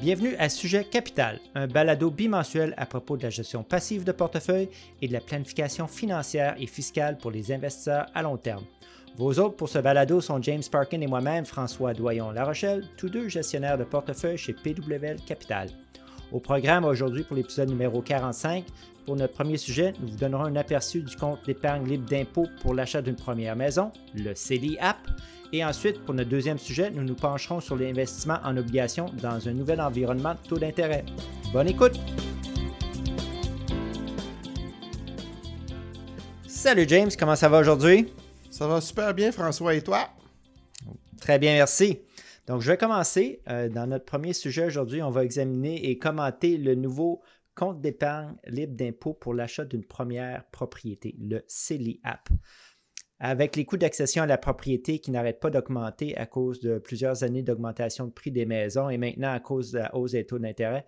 Bienvenue à Sujet Capital, un balado bimensuel à propos de la gestion passive de portefeuille et de la planification financière et fiscale pour les investisseurs à long terme. Vos hôtes pour ce balado sont James Parkin et moi-même, François Doyon-Larochelle, tous deux gestionnaires de portefeuille chez PWL Capital. Au programme aujourd'hui pour l'épisode numéro 45, pour notre premier sujet, nous vous donnerons un aperçu du compte d'épargne libre d'impôt pour l'achat d'une première maison, le CELIAPP. Et ensuite, pour notre deuxième sujet, nous nous pencherons sur l'investissement en obligations dans un nouvel environnement de taux d'intérêt. Bonne écoute! Salut James, comment ça va aujourd'hui? Ça va super bien François et toi? Très bien, merci. Donc je vais commencer. Dans notre premier sujet aujourd'hui, on va examiner et commenter le nouveau compte d'épargne libre d'impôt pour l'achat d'une première propriété, le CELIAPP. Avec les coûts d'accession à la propriété qui n'arrêtent pas d'augmenter à cause de plusieurs années d'augmentation de prix des maisons et maintenant à cause de la hausse des taux d'intérêt,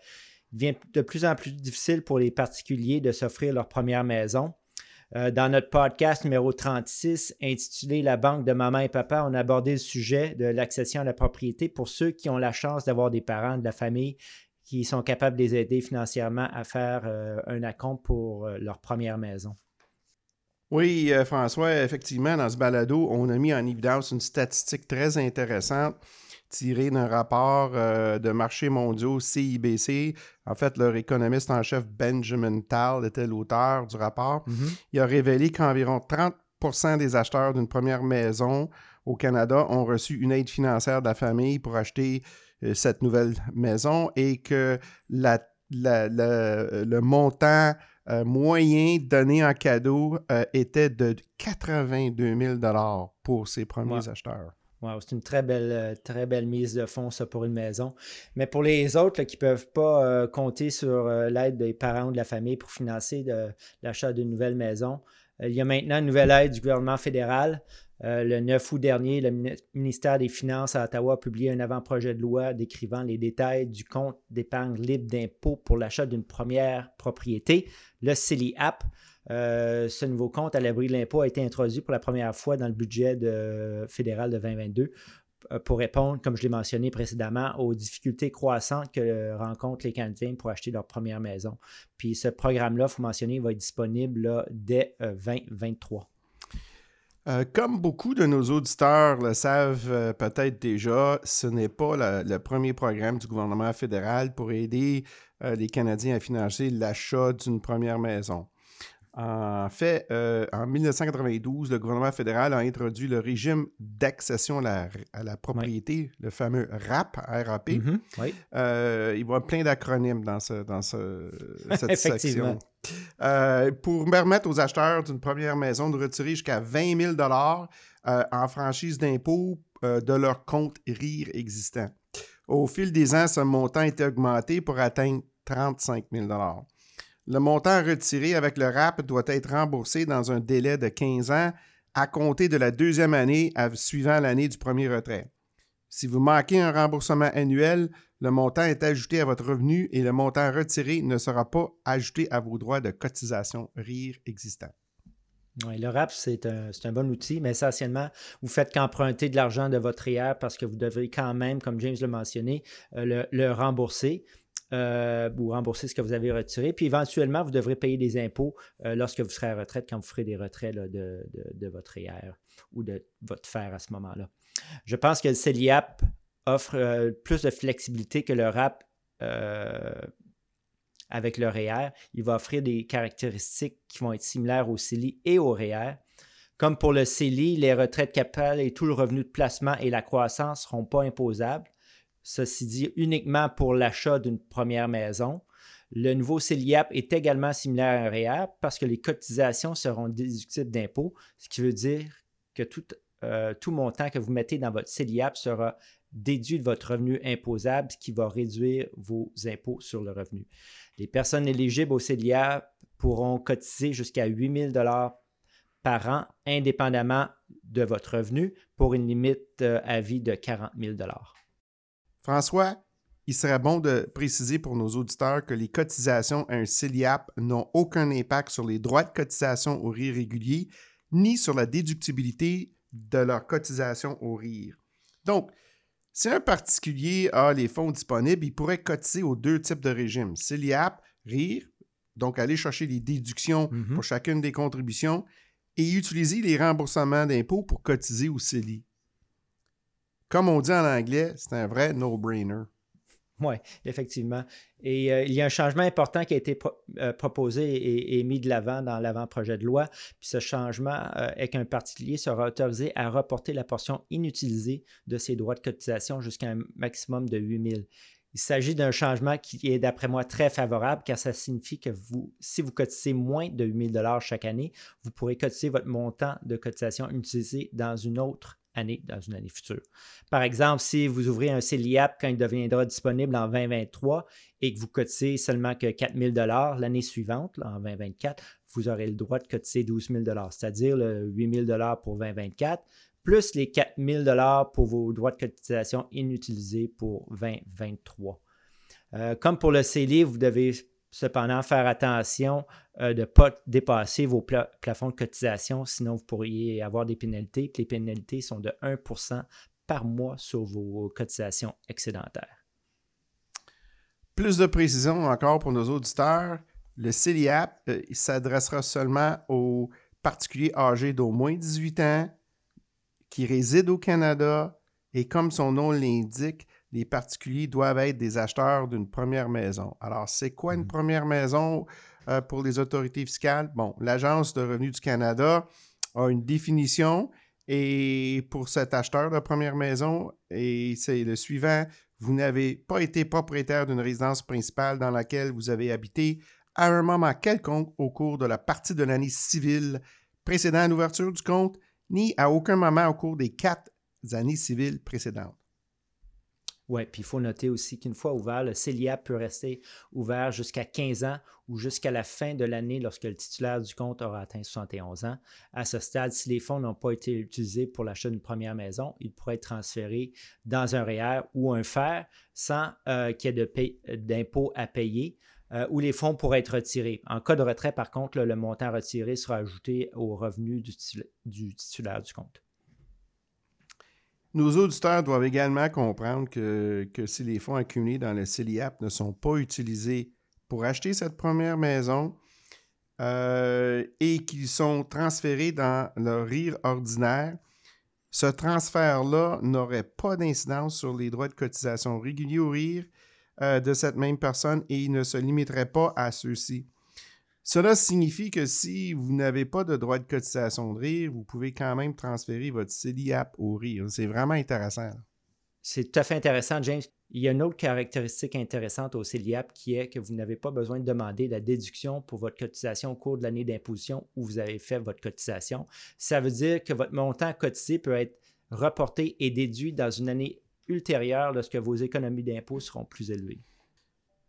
il devient de plus en plus difficile pour les particuliers de s'offrir leur première maison. Dans notre podcast numéro 36, intitulé « La banque de maman et papa », on a abordé le sujet de l'accession à la propriété pour ceux qui ont la chance d'avoir des parents de la famille qui sont capables de les aider financièrement à faire un acompte pour leur première maison. Oui, François, effectivement, dans ce balado, on a mis en évidence une statistique très intéressante tirée d'un rapport de marché mondiaux CIBC. En fait, leur économiste en chef Benjamin Tal était l'auteur du rapport. Mm-hmm. Il a révélé qu'environ 30% des acheteurs d'une première maison au Canada ont reçu une aide financière de la famille pour acheter cette nouvelle maison et que le montant moyen donné en cadeau était de 82 000 pour ces premiers acheteurs. Wow, c'est une très belle mise de fonds, ça, pour une maison. Mais pour les autres là, qui ne peuvent pas compter sur l'aide des parents ou de la famille pour financer l'achat d'une nouvelle maison, il y a maintenant une nouvelle aide du gouvernement fédéral. Le 9 août dernier, le ministère des Finances à Ottawa a publié un avant-projet de loi décrivant les détails du compte d'épargne libre d'impôt pour l'achat d'une première propriété, le CELIAPP. Ce nouveau compte à l'abri de l'impôt a été introduit pour la première fois dans le budget fédéral de 2022 pour répondre, comme je l'ai mentionné précédemment, aux difficultés croissantes que rencontrent les Canadiens pour acheter leur première maison. Puis ce programme-là, il faut mentionner, il va être disponible là, dès 2023. Comme beaucoup de nos auditeurs le savent peut-être déjà, ce n'est pas le premier programme du gouvernement fédéral pour aider les Canadiens à financer l'achat d'une première maison. En fait, en 1992, le gouvernement fédéral a introduit le régime d'accession à la propriété, le fameux RAP, RAP. Mm-hmm, oui. Il va y avoir plein d'acronymes dans cette section. Pour permettre aux acheteurs d'une première maison de retirer jusqu'à 20 000 $ en franchise d'impôt de leur compte REER existant. Au fil des ans, ce montant a été augmenté pour atteindre 35 000 $. Le montant retiré avec le RAP doit être remboursé dans un délai de 15 ans à compter de la deuxième année suivant l'année du premier retrait. Si vous manquez un remboursement annuel, le montant est ajouté à votre revenu et le montant retiré ne sera pas ajouté à vos droits de cotisation REER existants. Oui, le RAP, c'est un bon outil, mais essentiellement, vous ne faites qu'emprunter de l'argent de votre REER parce que vous devez quand même, comme James l'a mentionné, le rembourser. Ou rembourser ce que vous avez retiré. Puis éventuellement, vous devrez payer des impôts lorsque vous serez à la retraite, quand vous ferez des retraits là, de votre REER ou de votre FER à ce moment-là. Je pense que le CELIAPP offre plus de flexibilité que le RAP avec le REER. Il va offrir des caractéristiques qui vont être similaires au CELI et au REER. Comme pour le CELI, les retraits de capital et tout le revenu de placement et la croissance ne seront pas imposables. Ceci dit, uniquement pour l'achat d'une première maison. Le nouveau CELIAPP est également similaire à un REER parce que les cotisations seront déductibles d'impôts, ce qui veut dire que tout montant que vous mettez dans votre CELIAPP sera déduit de votre revenu imposable, ce qui va réduire vos impôts sur le revenu. Les personnes éligibles au CELIAPP pourront cotiser jusqu'à 8 000 $ par an, indépendamment de votre revenu, pour une limite à vie de 40 000 $. François, il serait bon de préciser pour nos auditeurs que les cotisations à un CELIAPP n'ont aucun impact sur les droits de cotisation au REER régulier, ni sur la déductibilité de leur cotisation au REER. Donc, Si un particulier a les fonds disponibles, il pourrait cotiser aux deux types de régimes, CELIAPP, REER, donc aller chercher les déductions pour chacune des contributions et utiliser les remboursements d'impôts pour cotiser au CELI. Comme on dit en anglais, c'est un vrai no-brainer. Oui, effectivement. Et il y a un changement important qui a été proposé et mis de l'avant dans l'avant-projet de loi. Puis ce changement est qu'un particulier sera autorisé à reporter la portion inutilisée de ses droits de cotisation jusqu'à un maximum de 8 000. Il s'agit d'un changement qui est, d'après moi, très favorable car ça signifie que si vous cotisez moins de 8 000 $ chaque année, vous pourrez cotiser votre montant de cotisation utilisé dans une autre année, dans une année future. Par exemple, si vous ouvrez un CELIAPP quand il deviendra disponible en 2023 et que vous cotisez seulement que 4 000 $ l'année suivante, là, en 2024, vous aurez le droit de cotiser 12 000 $, c'est-à-dire le 8 000 $ pour 2024, plus les 4 000 $ pour vos droits de cotisation inutilisés pour 2023. Comme pour le CELI, vous devez cependant faire attention de ne pas dépasser vos plafonds de cotisation, sinon vous pourriez avoir des pénalités. Les pénalités sont de 1% par mois sur vos cotisations excédentaires. Plus de précisions encore pour nos auditeurs. Le CELIAPP s'adressera seulement aux particuliers âgés d'au moins 18 ans qui résident au Canada et comme son nom l'indique, les particuliers doivent être des acheteurs d'une première maison. Alors, c'est quoi une première maison pour les autorités fiscales? Bon, l'Agence de revenus du Canada a une définition et pour cet acheteur de première maison, et c'est le suivant, vous n'avez pas été propriétaire d'une résidence principale dans laquelle vous avez habité à un moment quelconque au cours de la partie de l'année civile précédant à l'ouverture du compte, ni à aucun moment au cours des 4 années civiles précédentes. Oui, puis il faut noter aussi qu'une fois ouvert, le CELIAPP peut rester ouvert jusqu'à 15 ans ou jusqu'à la fin de l'année lorsque le titulaire du compte aura atteint 71 ans. À ce stade, si les fonds n'ont pas été utilisés pour l'achat d'une première maison, ils pourraient être transférés dans un REER ou un FER sans qu'il y ait d'impôts à payer ou les fonds pourraient être retirés. En cas de retrait, par contre, là, le montant retiré sera ajouté au revenu du titulaire du compte. Nos auditeurs doivent également comprendre que si les fonds accumulés dans le CELIAPP ne sont pas utilisés pour acheter cette première maison et qu'ils sont transférés dans le REER ordinaire, ce transfert-là n'aurait pas d'incidence sur les droits de cotisation réguliers au REER de cette même personne et il ne se limiterait pas à ceux-ci. Cela signifie que si vous n'avez pas de droit de cotisation de REER, vous pouvez quand même transférer votre CELIAPP au REER. C'est vraiment intéressant. C'est tout à fait intéressant, James. Il y a une autre caractéristique intéressante au CELIAPP qui est que vous n'avez pas besoin de demander la déduction pour votre cotisation au cours de l'année d'imposition où vous avez fait votre cotisation. Ça veut dire que votre montant cotisé peut être reporté et déduit dans une année ultérieure lorsque vos économies d'impôts seront plus élevées.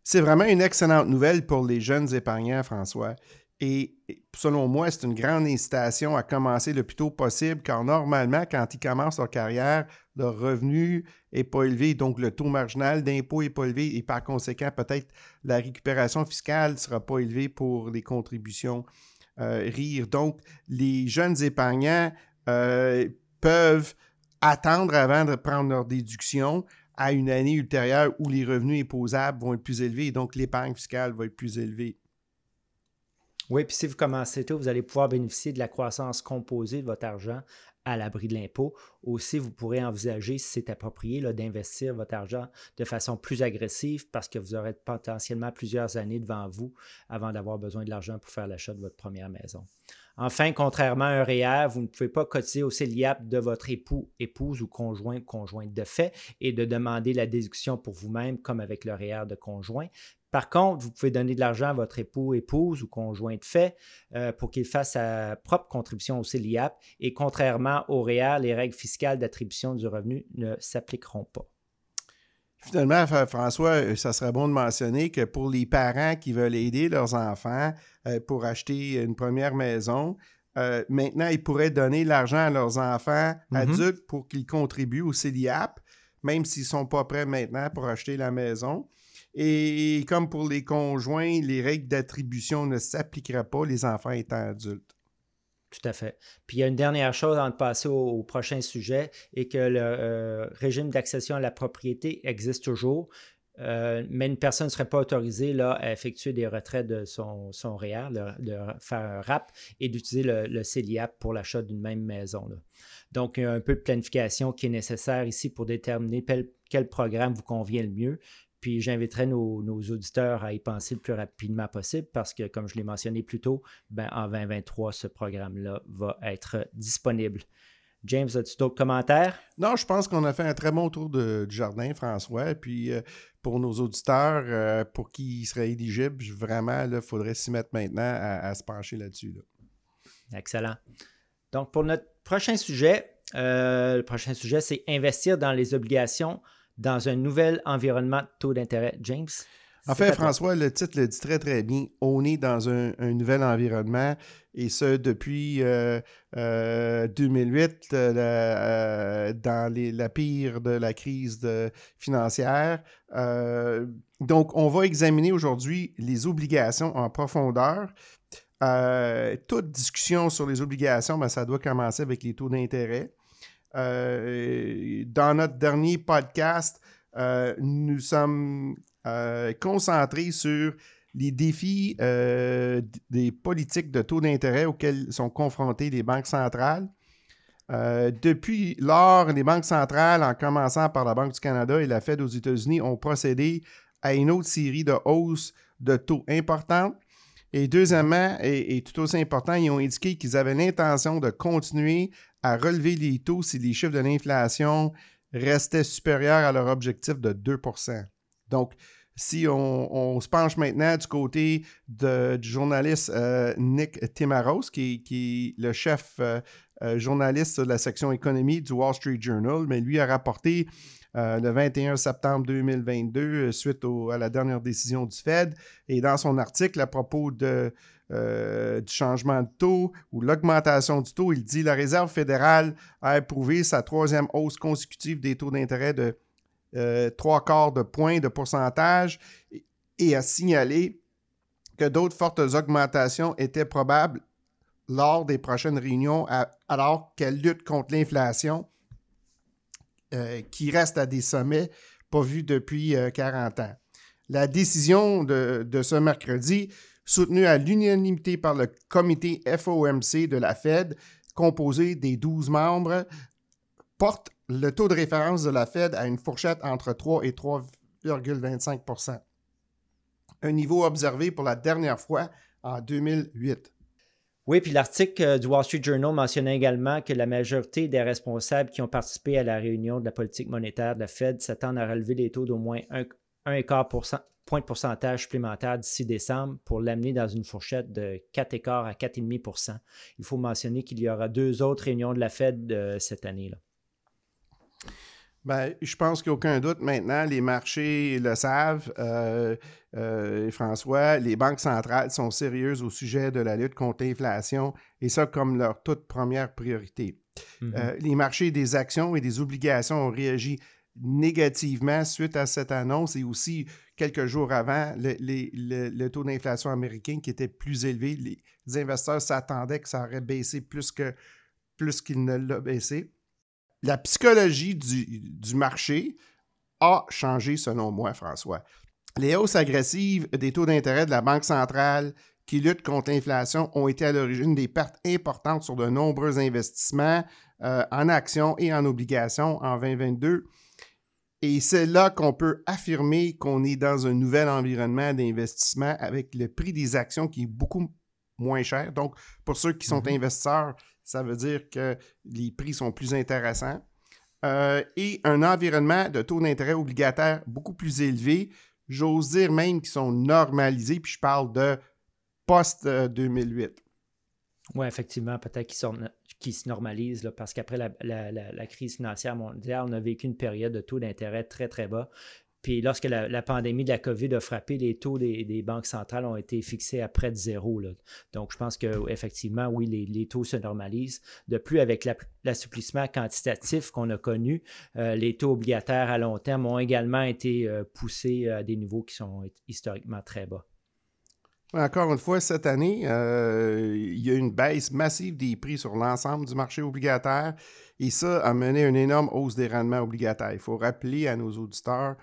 C'est vraiment une excellente nouvelle pour les jeunes épargnants, François. Et selon moi, c'est une grande incitation à commencer le plus tôt possible, car normalement, quand ils commencent leur carrière, leur revenu n'est pas élevé, donc le taux marginal d'impôt n'est pas élevé et par conséquent, peut-être la récupération fiscale ne sera pas élevée pour les contributions REER. Donc, les jeunes épargnants peuvent attendre avant de prendre leur déduction à une année ultérieure où les revenus imposables vont être plus élevés et donc l'épargne fiscale va être plus élevée. Oui, puis si vous commencez tôt, vous allez pouvoir bénéficier de la croissance composée de votre argent à l'abri de l'impôt. Aussi, vous pourrez envisager, si c'est approprié, là, d'investir votre argent de façon plus agressive parce que vous aurez potentiellement plusieurs années devant vous avant d'avoir besoin de l'argent pour faire l'achat de votre première maison. Enfin, contrairement à un REER, vous ne pouvez pas cotiser au CELIAPP de votre époux, épouse ou conjoint, conjointe de fait et de demander la déduction pour vous-même comme avec le REER de conjoint. Par contre, vous pouvez donner de l'argent à votre époux, épouse ou conjoint de fait pour qu'il fasse sa propre contribution au CELIAPP et contrairement au REER, les règles fiscales d'attribution du revenu ne s'appliqueront pas. Finalement, François, ça serait bon de mentionner que pour les parents qui veulent aider leurs enfants pour acheter une première maison, maintenant, ils pourraient donner l'argent à leurs enfants adultes pour qu'ils contribuent au CELIAPP, même s'ils ne sont pas prêts maintenant pour acheter la maison. Et comme pour les conjoints, les règles d'attribution ne s'appliqueraient pas, les enfants étant adultes. Tout à fait. Puis il y a une dernière chose avant de passer au prochain sujet, et que le régime d'accession à la propriété existe toujours, mais une personne ne serait pas autorisée là, à effectuer des retraits de son REER, de faire un RAP et d'utiliser le CELIAPP pour l'achat d'une même maison. Là. Donc, il y a un peu de planification qui est nécessaire ici pour déterminer quel programme vous convient le mieux. Puis j'inviterai nos auditeurs à y penser le plus rapidement possible parce que, comme je l'ai mentionné plus tôt, en 2023, ce programme-là va être disponible. James, as-tu d'autres commentaires? Non, je pense qu'on a fait un très bon tour du jardin, François. Puis pour nos auditeurs, pour qui seraient éligibles, vraiment, il faudrait s'y mettre maintenant à se pencher là-dessus. Là. Excellent. Donc, pour notre prochain sujet, c'est investir dans les obligations dans un nouvel environnement de taux d'intérêt. James? En fait, François, le titre le dit très, très bien. On est dans un nouvel environnement, et ce, depuis 2008, dans la pire de la crise financière. Donc, on va examiner aujourd'hui les obligations en profondeur. Toute discussion sur les obligations, ça doit commencer avec les taux d'intérêt. Dans notre dernier podcast, nous sommes concentrés sur les défis des politiques de taux d'intérêt auxquels sont confrontées les banques centrales. Depuis lors, les banques centrales, en commençant par la Banque du Canada et la Fed aux États-Unis, ont procédé à une autre série de hausses de taux importantes. Et deuxièmement, et tout aussi important, ils ont indiqué qu'ils avaient l'intention de continuer à relever les taux si les chiffres de l'inflation restaient supérieurs à leur objectif de 2 %. Donc, si on se penche maintenant du côté du journaliste Nick Timaros, qui est le chef journaliste de la section économie du Wall Street Journal, mais lui a rapporté le 21 septembre 2022 suite à la dernière décision du Fed. Et dans son article à propos du changement de taux ou l'augmentation du taux, il dit « La Réserve fédérale a approuvé sa troisième hausse consécutive des taux d'intérêt de 3/4 de point de pourcentage et a signalé que d'autres fortes augmentations étaient probables lors des prochaines réunions alors qu'elle lutte contre l'inflation qui reste à des sommets pas vus depuis 40 ans. La décision de ce mercredi, soutenue à l'unanimité par le comité FOMC de la Fed, composé des 12 membres, porte le taux de référence de la Fed à une fourchette entre 3 et 3,25 %, un niveau observé pour la dernière fois en 2008. Oui, puis l'article du Wall Street Journal mentionnait également que la majorité des responsables qui ont participé à la réunion de la politique monétaire de la Fed s'attendent à relever les taux d'au moins 1,25 point de pourcentage supplémentaire d'ici décembre pour l'amener dans une fourchette de 4,15 à 4,5 %. Il faut mentionner qu'il y aura 2 autres réunions de la Fed cette année-là. Bien, je pense qu'il n'y a aucun doute maintenant, les marchés le savent. François, les banques centrales sont sérieuses au sujet de la lutte contre l'inflation, et ça comme leur toute première priorité. Mm-hmm. Les marchés des actions et des obligations ont réagi négativement suite à cette annonce, et aussi quelques jours avant, le taux d'inflation américain qui était plus élevé. Les investisseurs s'attendaient que ça aurait baissé plus qu'il ne l'a baissé. La psychologie du marché a changé, selon moi, François. Les hausses agressives des taux d'intérêt de la Banque centrale qui lutte contre l'inflation ont été à l'origine des pertes importantes sur de nombreux investissements en actions et en obligations en 2022. Et c'est là qu'on peut affirmer qu'on est dans un nouvel environnement d'investissement avec le prix des actions qui est beaucoup moins cher. Donc, pour ceux qui sont investisseurs, ça veut dire que les prix sont plus intéressants. Et un environnement de taux d'intérêt obligataire beaucoup plus élevé, j'ose dire même qu'ils sont normalisés, puis je parle de post-2008. Oui, effectivement, peut-être qu'ils se normalisent, là, parce qu'après la crise financière mondiale, on a vécu une période de taux d'intérêt très, très bas. Puis lorsque la pandémie de la COVID a frappé, les taux des banques centrales ont été fixés à près de zéro. Là. Donc, je pense qu'effectivement, oui, les taux se normalisent. De plus, avec l'assouplissement quantitatif qu'on a connu, les taux obligataires à long terme ont également été poussés à des niveaux qui sont historiquement très bas. Encore une fois, cette année, il y a une baisse massive des prix sur l'ensemble du marché obligataire et ça a mené à une énorme hausse des rendements obligataires. Il faut rappeler à nos auditeurs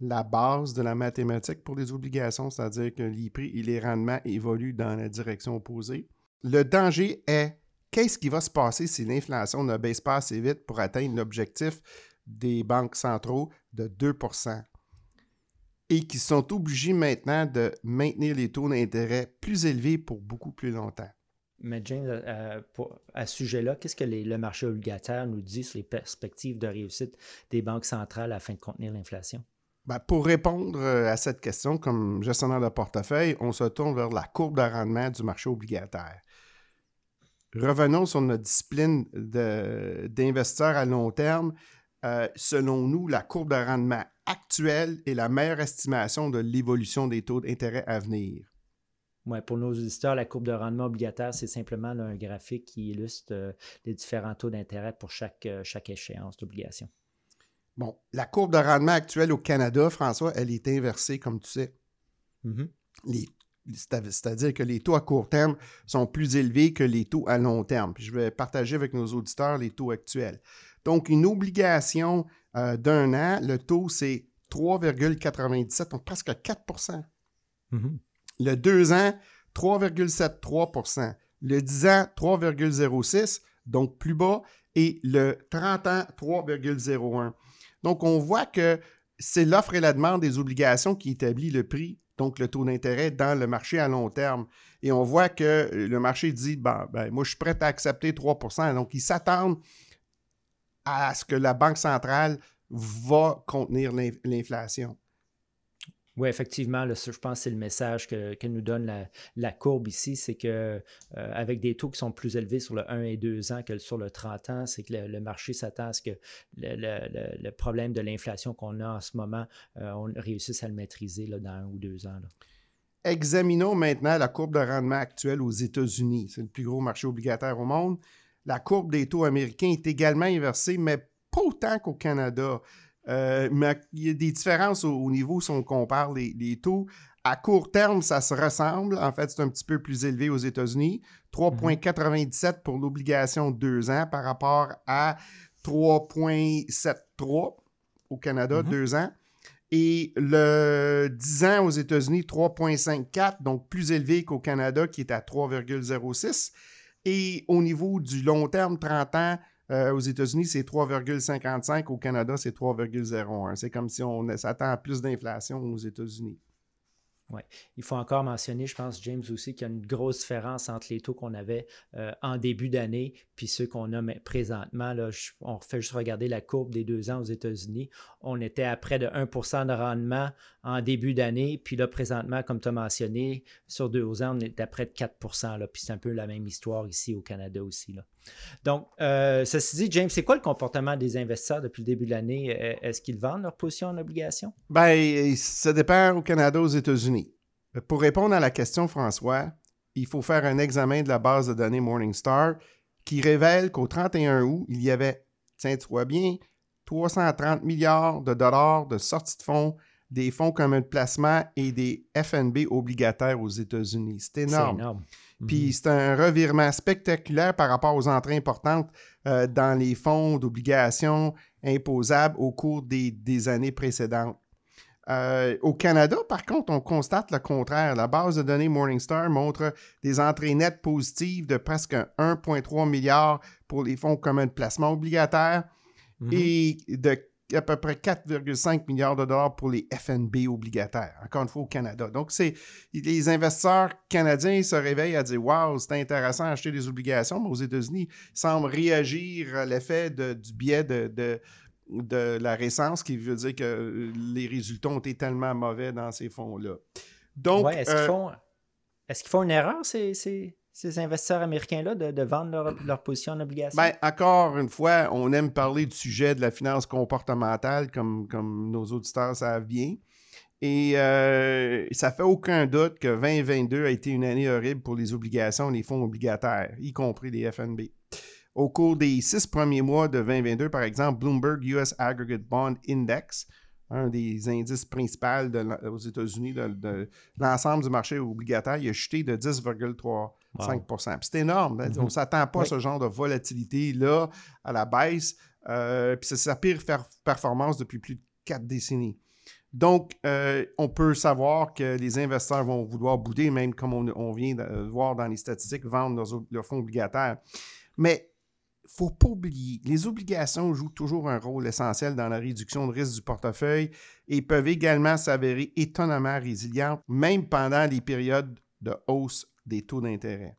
la base de la mathématique pour les obligations, c'est-à-dire que les prix et les rendements évoluent dans la direction opposée. Le danger est qu'est-ce qui va se passer si l'inflation ne baisse pas assez vite pour atteindre l'objectif des banques centraux de 2%? Et qui sont obligés maintenant de maintenir les taux d'intérêt plus élevés pour beaucoup plus longtemps. Mais James, à ce sujet-là, qu'est-ce que le marché obligataire nous dit sur les perspectives de réussite des banques centrales afin de contenir l'inflation? Ben, pour répondre à cette question, comme gestionnaire de portefeuille, on se tourne vers la courbe de rendement du marché obligataire. Revenons sur notre discipline d'investisseurs à long terme. Selon nous, la courbe de rendement actuelle est la meilleure estimation de l'évolution des taux d'intérêt à venir. Ouais, pour nos auditeurs, la courbe de rendement obligataire, c'est simplement là, un graphique qui illustre les différents taux d'intérêt pour chaque échéance d'obligation. Bon, la courbe de rendement actuelle au Canada, François, elle est inversée, comme tu sais. Mm-hmm. C'est-à-dire que les taux à court terme sont plus élevés que les taux à long terme. Puis je vais partager avec nos auditeurs les taux actuels. Donc, une obligation d'un an, le taux, c'est 3,97, donc presque 4%. Mm-hmm. Le 2 ans, 3,73%. Le 10 ans, 3,06, donc plus bas. Et le 30 ans, 3,01. Donc, on voit que c'est l'offre et la demande des obligations qui établit le prix, donc le taux d'intérêt dans le marché à long terme. Et on voit que le marché dit, moi, je suis prêt à accepter 3%. Donc, ils s'attendent à ce que la Banque centrale va contenir l'inflation. Oui, effectivement, là, je pense que c'est le message que nous donne la courbe ici, c'est qu'avec des taux qui sont plus élevés sur le 1 et 2 ans que sur le 30 ans, c'est que le marché s'attend à ce que le problème de l'inflation qu'on a en ce moment, on réussisse à le maîtriser là, dans 1 ou 2 ans. Là. Examinons maintenant la courbe de rendement actuelle aux États-Unis. C'est le plus gros marché obligataire au monde. La courbe des taux américains est également inversée, mais pas autant qu'au Canada. Mais il y a des différences au niveau si on compare les taux. À court terme, ça se ressemble. En fait, c'est un petit peu plus élevé aux États-Unis. 3,97 pour l'obligation 2 ans par rapport à 3,73 au Canada, 2 ans. Et le 10 ans aux États-Unis, 3,54, donc plus élevé qu'au Canada qui est à 3,06. Et au niveau du long terme, 30 ans, aux États-Unis, c'est 3,55. Au Canada, c'est 3,01. C'est comme si on s'attend à plus d'inflation aux États-Unis. Oui. Il faut encore mentionner, je pense, James, aussi, qu'il y a une grosse différence entre les taux qu'on avait en début d'année puis ceux qu'on a présentement. Là, on fait juste regarder la courbe des 2 ans aux États-Unis. On était à près de 1 % de rendement en début d'année. Puis là, présentement, comme tu as mentionné, sur 2 ans, on est à près de 4 % là. Puis c'est un peu la même histoire ici au Canada aussi, là. Donc, ceci dit, James, c'est quoi le comportement des investisseurs depuis le début de l'année? Est-ce qu'ils vendent leur position en obligation? Bien, ça dépend au Canada, aux États-Unis. Pour répondre à la question, François, il faut faire un examen de la base de données Morningstar qui révèle qu'au 31 août, il y avait, tiens-toi bien, 330 milliards de dollars de sorties de fonds, des fonds communs de placement et des FNB obligataires aux États-Unis. C'est énorme. C'est énorme. Puis c'est un revirement spectaculaire par rapport aux entrées importantes dans les fonds d'obligations imposables au cours des années précédentes. Au Canada, par contre, on constate le contraire. La base de données Morningstar montre des entrées nettes positives de presque 1,3 milliard pour les fonds communs de placement obligataires et de à peu près 4,5 milliards de dollars pour les FNB obligataires, encore une fois au Canada. Donc, les investisseurs canadiens se réveillent à dire « Wow, c'est intéressant d'acheter des obligations », mais aux États-Unis, ils semblent réagir à l'effet du biais de la récence, qui veut dire que les résultats ont été tellement mauvais dans ces fonds-là. Donc, ouais, est-ce qu'ils font une erreur, ces investisseurs américains-là de vendre leur position en obligation? Bien, encore une fois, on aime parler du sujet de la finance comportementale, comme nos auditeurs savent bien. Et ça ne fait aucun doute que 2022 a été une année horrible pour les obligations et les fonds obligataires, y compris les FNB. Au cours des 6 premiers mois de 2022, par exemple, Bloomberg U.S. Aggregate Bond Index, un des indices principaux aux États-Unis de l'ensemble du marché obligataire, il a chuté de 10,3%. Wow. 5%. C'est énorme. Mm-hmm. On ne s'attend pas à ce genre de volatilité-là à la baisse. Puis c'est sa pire performance depuis plus de 4 décennies. Donc, on peut savoir que les investisseurs vont vouloir bouder, même comme on vient de voir dans les statistiques, vendre leurs fonds obligataires. Mais il ne faut pas oublier, les obligations jouent toujours un rôle essentiel dans la réduction de risque du portefeuille et peuvent également s'avérer étonnamment résilientes, même pendant les périodes de hausse des taux d'intérêt.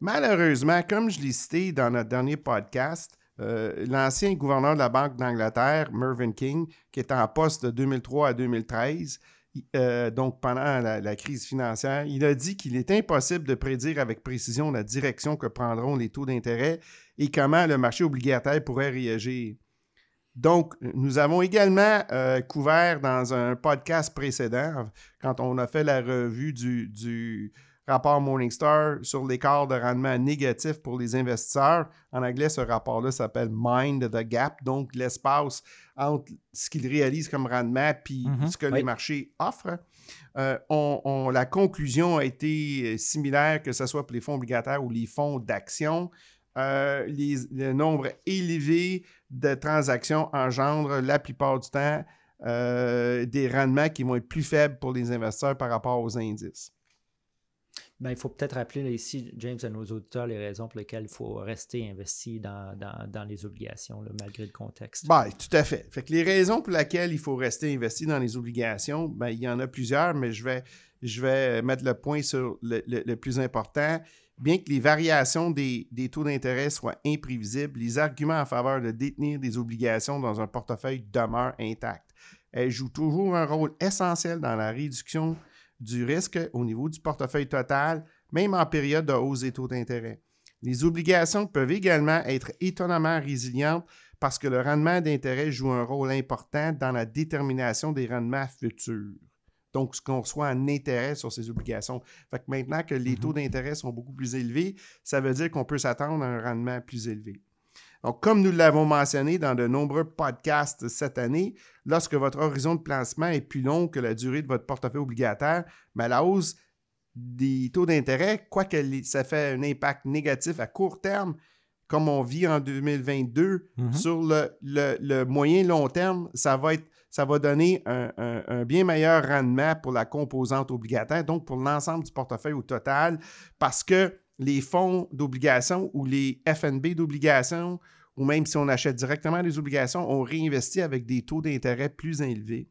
Malheureusement, comme je l'ai cité dans notre dernier podcast, l'ancien gouverneur de la Banque d'Angleterre, Mervyn King, qui était en poste de 2003 à 2013, donc pendant la crise financière, il a dit qu'il est impossible de prédire avec précision la direction que prendront les taux d'intérêt et comment le marché obligataire pourrait réagir. Donc, nous avons également couvert dans un podcast précédent, quand on a fait la revue du rapport Morningstar sur l'écart de rendement négatif pour les investisseurs. En anglais, ce rapport-là s'appelle « Mind the Gap », donc l'espace entre ce qu'ils réalisent comme rendement puis ce que les marchés offrent. La conclusion a été similaire, que ce soit pour les fonds obligataires ou les fonds d'action. Le nombre élevé de transactions engendre la plupart du temps des rendements qui vont être plus faibles pour les investisseurs par rapport aux indices. Bien, il faut peut-être rappeler là, ici, James, à nos auditeurs, les raisons pour lesquelles il faut rester investi dans les obligations, là, malgré le contexte. Bien, tout à fait. Fait que les raisons pour lesquelles il faut rester investi dans les obligations, bien, il y en a plusieurs, mais je vais mettre le point sur le plus important. Bien que les variations des taux d'intérêt soient imprévisibles, les arguments en faveur de détenir des obligations dans un portefeuille demeurent intacts. Elles jouent toujours un rôle essentiel dans la réduction du risque au niveau du portefeuille total, même en période de hausse des taux d'intérêt. Les obligations peuvent également être étonnamment résilientes parce que le rendement d'intérêt joue un rôle important dans la détermination des rendements futurs. Donc, ce qu'on reçoit en intérêt sur ces obligations. Fait que maintenant que les taux d'intérêt sont beaucoup plus élevés, ça veut dire qu'on peut s'attendre à un rendement plus élevé. Donc, comme nous l'avons mentionné dans de nombreux podcasts cette année, lorsque votre horizon de placement est plus long que la durée de votre portefeuille obligataire, mais la hausse des taux d'intérêt, quoique ça fait un impact négatif à court terme, comme on vit en 2022, sur le moyen-long terme, ça va donner un bien meilleur rendement pour la composante obligataire, donc pour l'ensemble du portefeuille au total, parce que les fonds d'obligations ou les FNB d'obligations, ou même si on achète directement des obligations, on réinvestit avec des taux d'intérêt plus élevés.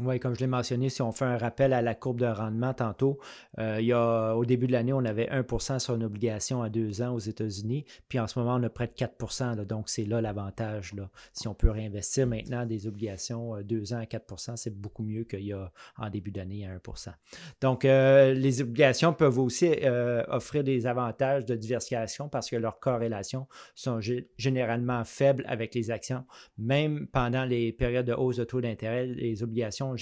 Oui, comme je l'ai mentionné, si on fait un rappel à la courbe de rendement tantôt, au début de l'année, on avait 1% sur une obligation à 2 ans aux États-Unis, puis en ce moment, on a près de 4%. Là, donc, c'est là l'avantage. Là. Si on peut réinvestir maintenant des obligations 2 ans à 4%, c'est beaucoup mieux qu'il y a en début d'année à 1%. Donc, les obligations peuvent aussi offrir des avantages de diversification parce que leurs corrélations sont généralement faibles avec les actions. Même pendant les périodes de hausse de taux d'intérêt, les obligations ont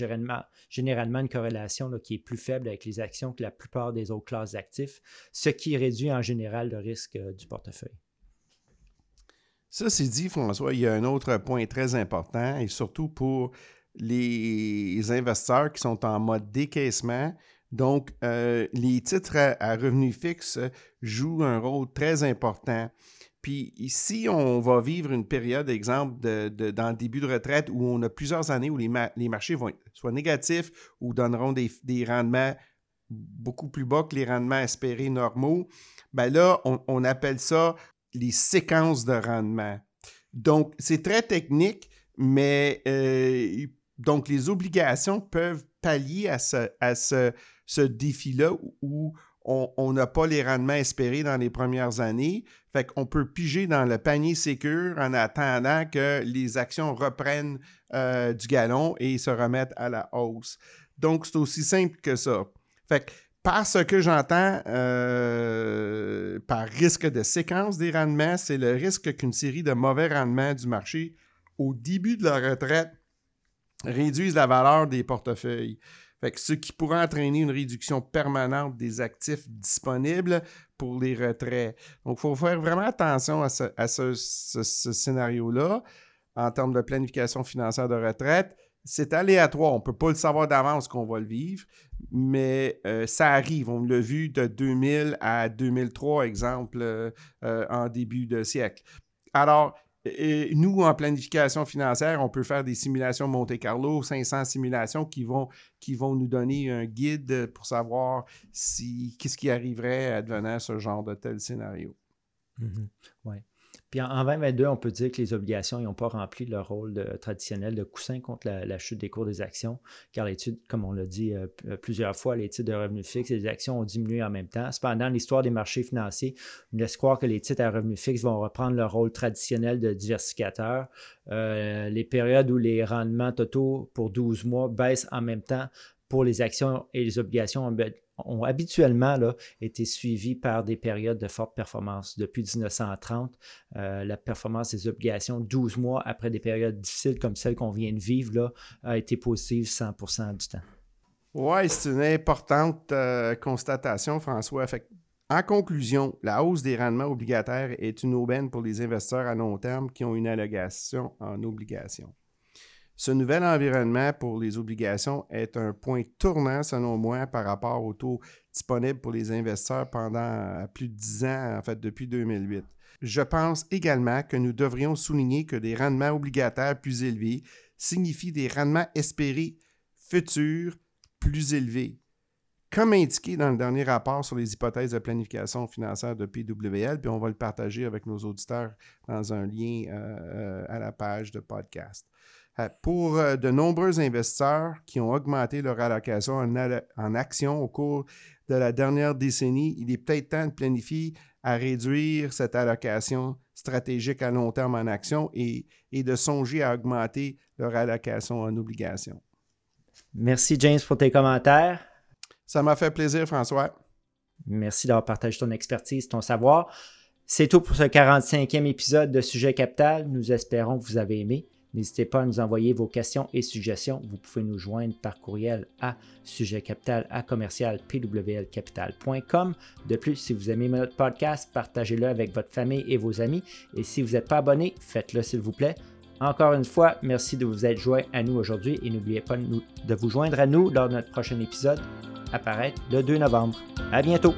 généralement une corrélation là, qui est plus faible avec les actions que la plupart des autres classes d'actifs, ce qui réduit en général le risque du portefeuille. Ça, c'est dit, François, il y a un autre point très important et surtout pour les investisseurs qui sont en mode décaissement. Donc, les titres à revenus fixes jouent un rôle très important. Puis ici, on va vivre une période, exemple, dans le début de retraite où on a plusieurs années où les marchés vont être soit négatifs ou donneront des rendements beaucoup plus bas que les rendements espérés normaux. Bien là, on appelle ça les séquences de rendement. Donc, c'est très technique, mais donc les obligations peuvent pallier à ce défi-là où on n'a pas les rendements espérés dans les premières années. Fait qu'on peut piger dans le panier sécure en attendant que les actions reprennent du galon et se remettent à la hausse. Donc, c'est aussi simple que ça. Fait que par ce que j'entends par risque de séquence des rendements, c'est le risque qu'une série de mauvais rendements du marché au début de la retraite réduise la valeur des portefeuilles. Fait que ce qui pourrait entraîner une réduction permanente des actifs disponibles pour les retraits. Donc, il faut faire vraiment attention à ce scénario-là. en termes de planification financière de retraite. C'est aléatoire, on ne peut pas le savoir d'avance qu'on va le vivre, mais ça arrive. On l'a vu de 2000 à 2003, exemple, en début de siècle. Alors, et nous, en planification financière, on peut faire des simulations Monte-Carlo, 500 simulations qui vont nous donner un guide pour savoir qu'est-ce qui arriverait advenant ce genre de tel scénario. Mm-hmm. Oui. Puis en 2022, on peut dire que les obligations n'ont pas rempli leur rôle traditionnel de coussin contre la chute des cours des actions, car l'étude, comme on l'a dit plusieurs fois, les titres de revenus fixes et les actions ont diminué en même temps. Cependant, l'histoire des marchés financiers nous laisse croire que les titres à revenus fixes vont reprendre leur rôle traditionnel de diversificateur. Les périodes où les rendements totaux pour 12 mois baissent en même temps pour les actions et les obligations ont habituellement été suivis par des périodes de forte performance. Depuis 1930, la performance des obligations 12 mois après des périodes difficiles comme celle qu'on vient de vivre a été positive 100% du temps. Oui, c'est une importante constatation, François. En conclusion, la hausse des rendements obligataires est une aubaine pour les investisseurs à long terme qui ont une allégation en obligations. Ce nouvel environnement pour les obligations est un point tournant, selon moi, par rapport au taux disponible pour les investisseurs pendant plus de 10 ans, en fait, depuis 2008. Je pense également que nous devrions souligner que des rendements obligataires plus élevés signifient des rendements espérés futurs plus élevés. Comme indiqué dans le dernier rapport sur les hypothèses de planification financière de PWL, puis on va le partager avec nos auditeurs dans un lien à la page de podcast. Pour de nombreux investisseurs qui ont augmenté leur allocation en actions au cours de la dernière décennie, il est peut-être temps de planifier à réduire cette allocation stratégique à long terme en actions et de songer à augmenter leur allocation en obligations. Merci James pour tes commentaires. Ça m'a fait plaisir, François. Merci d'avoir partagé ton expertise, ton savoir. C'est tout pour ce 45e épisode de Sujet Capital. Nous espérons que vous avez aimé. N'hésitez pas à nous envoyer vos questions et suggestions. Vous pouvez nous joindre par courriel à sujetcapital@pwlcapital.com. De plus, si vous aimez notre podcast, partagez-le avec votre famille et vos amis. Et si vous n'êtes pas abonné, faites-le s'il vous plaît. Encore une fois, merci de vous être joints à nous aujourd'hui et n'oubliez pas de vous joindre à nous lors de notre prochain épisode à paraître le 2 novembre. À bientôt!